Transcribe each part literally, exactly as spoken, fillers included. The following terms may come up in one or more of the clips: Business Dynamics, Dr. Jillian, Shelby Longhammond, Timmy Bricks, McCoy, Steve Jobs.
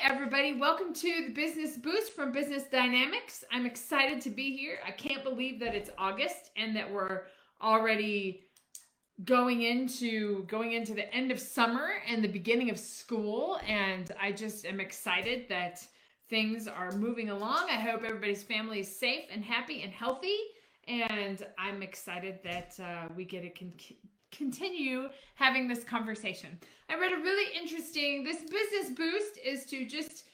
Hi everybody, welcome to the Business Boost from Business Dynamics. I'm excited to be here. I can't believe that it's August and that we're already going into going into the end of summer and the beginning of school, and I just am excited that things are moving along. I hope everybody's family is safe and happy and healthy, and I'm excited that uh, we get to con- continue having this conversation. I read a really interesting, this business boost is to just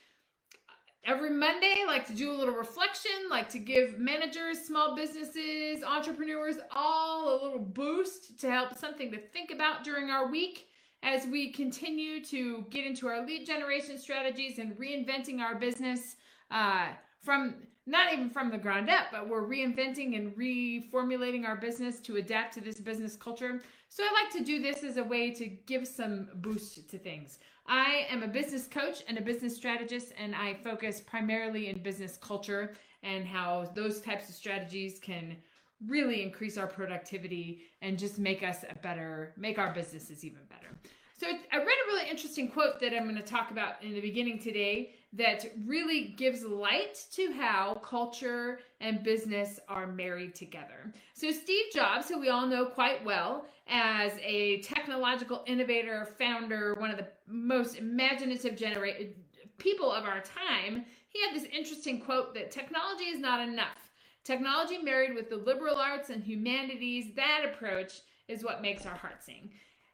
every Monday, like to do a little reflection, like to give managers, small businesses, entrepreneurs, all a little boost to help something to think about during our week as we continue to get into our lead generation strategies and reinventing our business uh, from not even from the ground up, but we're reinventing and reformulating our business to adapt to this business culture. So I like to do this as a way to give some boost to things. I am a business coach and a business strategist, and I focus primarily in business culture and how those types of strategies can really increase our productivity and just make us a better, make our businesses even better. So I read a really interesting quote that I'm going to talk about in the beginning today that really gives light to how culture and business are married together. So Steve Jobs, who we all know quite well as a technological innovator, founder, one of the most imaginative genera- people of our time, he had this interesting quote that technology is not enough. Technology married with the liberal arts and humanities, that approach is what makes our heart sing.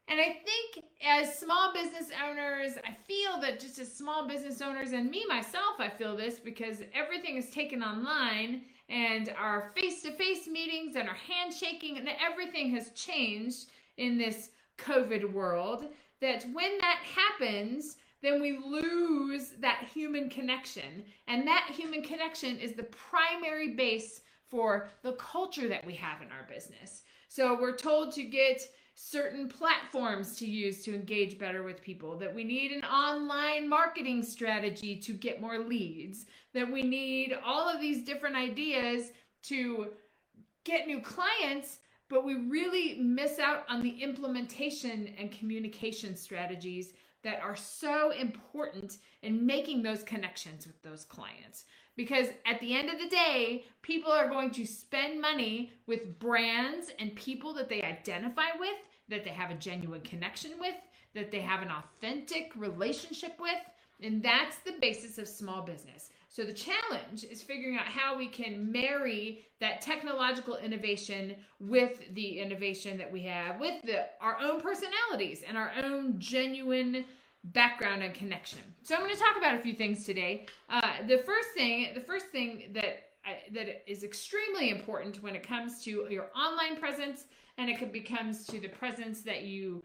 And I think as small business owners, I feel that just as small business owners, and me myself, I feel this because everything is taken online and our face-to-face meetings and our handshaking and everything has changed in this COVID world, that when that happens, then we lose that human connection. And that human connection is the primary base for the culture that we have in our business. So we're told to get certain platforms to use to engage better with people, that we need an online marketing strategy to get more leads, that we need all of these different ideas to get new clients, but we really miss out on the implementation and communication strategies that are so important in making those connections with those clients. Because at the end of the day, people are going to spend money with brands and people that they identify with, that they have a genuine connection with, that they have an authentic relationship with. And that's the basis of small business. So the challenge is figuring out how we can marry that technological innovation with the innovation that we have, with the, our own personalities and our own genuine background and connection. So I'm going to talk about a few things today. Uh, the first thing, the first thing that I, that is extremely important when it comes to your online presence, and it could becomes to the presence that you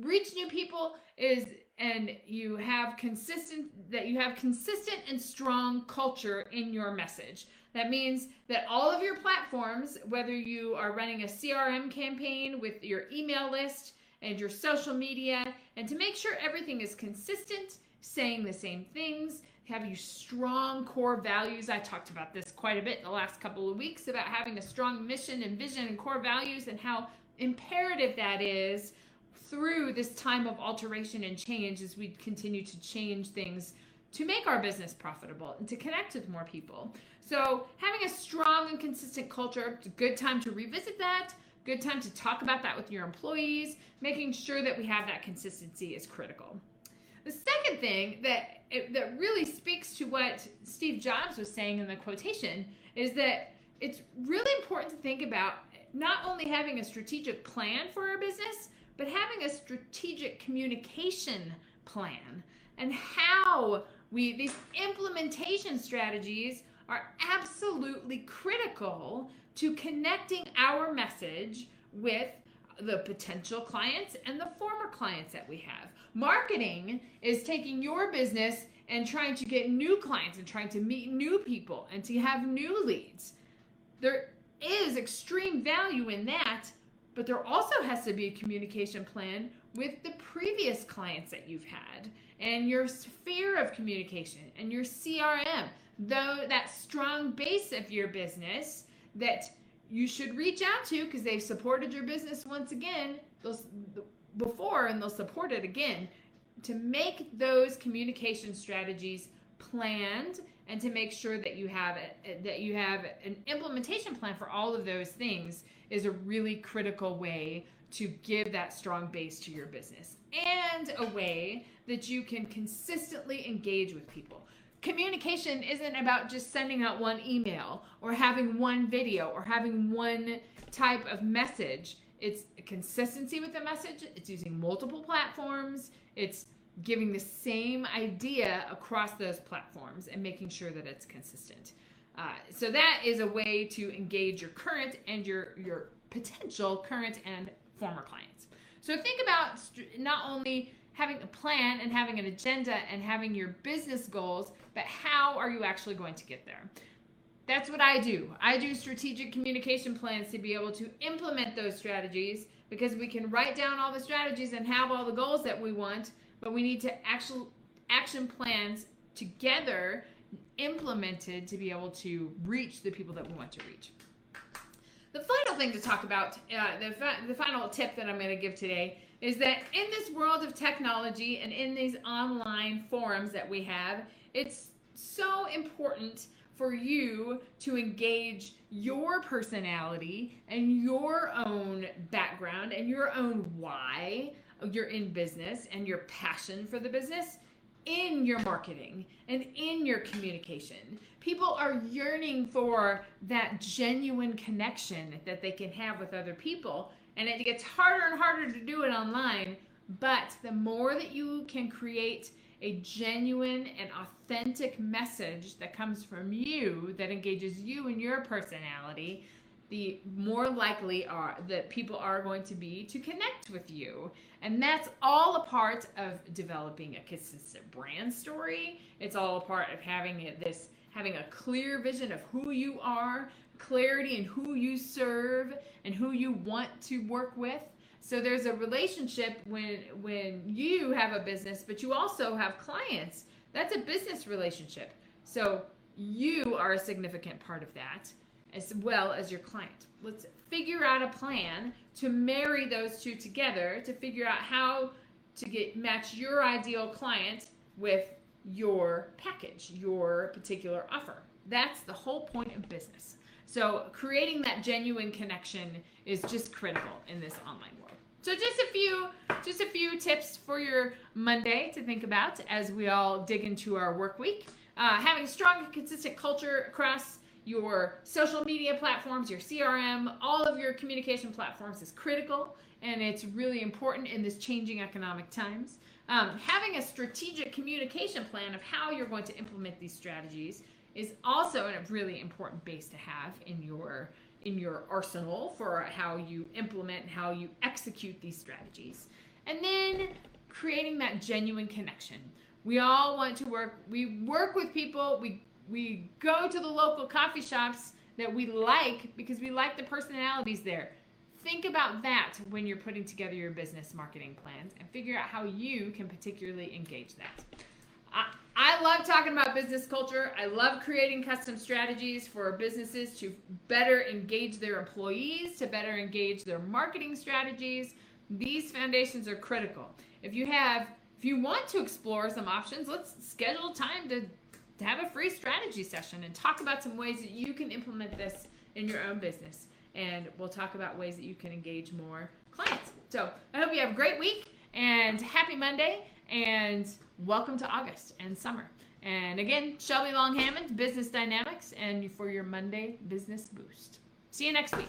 reach new people is, and you have consistent, that you have consistent and strong culture in your message. That means that all of your platforms, whether you are running a C R M campaign with your email list and your social media, and to make sure everything is consistent, saying the same things, have you strong core values. I talked about this quite a bit in the last couple of weeks about having a strong mission and vision and core values and how imperative that is through this time of alteration and change as we continue to change things to make our business profitable and to connect with more people. So having a strong and consistent culture, it's a good time to revisit that, good time to talk about that with your employees. Making sure that we have that consistency is critical. The second thing that that really speaks to what Steve Jobs was saying in the quotation is that it's really important to think about not only having a strategic plan for our business, but having a strategic communication plan and how we, these implementation strategies are absolutely critical to connecting our message with the potential clients and the former clients that we have. Marketing is taking your business and trying to get new clients and trying to meet new people and to have new leads. There is extreme value in that, but there also has to be a communication plan with the previous clients that you've had and your sphere of communication and your C R M, though that strong base of your business that you should reach out to because they've supported your business once again those before and they'll support it again. to make those communication strategies planned and to make sure that you have it, that you have an implementation plan for all of those things is a really critical way to give that strong base to your business, and a way that you can consistently engage with people. Communication isn't about just sending out one email or having one video or having one type of message. It's consistency with the message. It's using multiple platforms. It's giving the same idea across those platforms and making sure that it's consistent. Uh, so that is a way to engage your current and your, your potential current and former clients. So think about not only having a plan and having an agenda and having your business goals, but how are you actually going to get there? That's what I do. I do strategic communication plans to be able to implement those strategies, because we can write down all the strategies and have all the goals that we want, but we need to actual action plans together implemented to be able to reach the people that we want to reach. The final thing to talk about, uh, the, fi- the final tip that I'm going to give today is that in this world of technology and in these online forums that we have, it's so important for you to engage your personality and your own background and your own why you're in business and your passion for the business in your marketing and in your communication. People are yearning for that genuine connection that they can have with other people, and it gets harder and harder to do it online, but the more that you can create a genuine and authentic message that comes from you, that engages you and your personality, the more likely are that people are going to be to connect with you. And that's all a part of developing a consistent brand story. It's all a part of having this, having a clear vision of who you are, clarity in who you serve and who you want to work with. So there's a relationship when when you have a business, but you also have clients. That's a business relationship. So you are a significant part of that, as well as your client. Let's figure out a plan to marry those two together to figure out how to get match your ideal client with your package, your particular offer. That's the whole point of business. So creating that genuine connection is just critical in this online world. So just a few, just a few tips for your Monday to think about as we all dig into our work week. Uh, having strong and consistent culture across your social media platforms, your C R M, all of your communication platforms is critical, and it's really important in this changing economic times. Um, having a strategic communication plan of how you're going to implement these strategies is also a really important base to have in your in your arsenal for how you implement and how you execute these strategies. And then creating that genuine connection. We all want to work, we work with people, we We go to the local coffee shops that we like because we like the personalities there. Think about that when you're putting together your business marketing plans and figure out how you can particularly engage that. I, I love talking about business culture. I love creating custom strategies for businesses to better engage their employees, to better engage their marketing strategies. These foundations are critical. If you have, if you want to explore some options, let's schedule time to to have a free strategy session and talk about some ways that you can implement this in your own business. And we'll talk about ways that you can engage more clients. So I hope you have a great week, and happy Monday, and welcome to August and summer. And again, Shelby Longhammond, Business Dynamics, and for your Monday business boost. See you next week.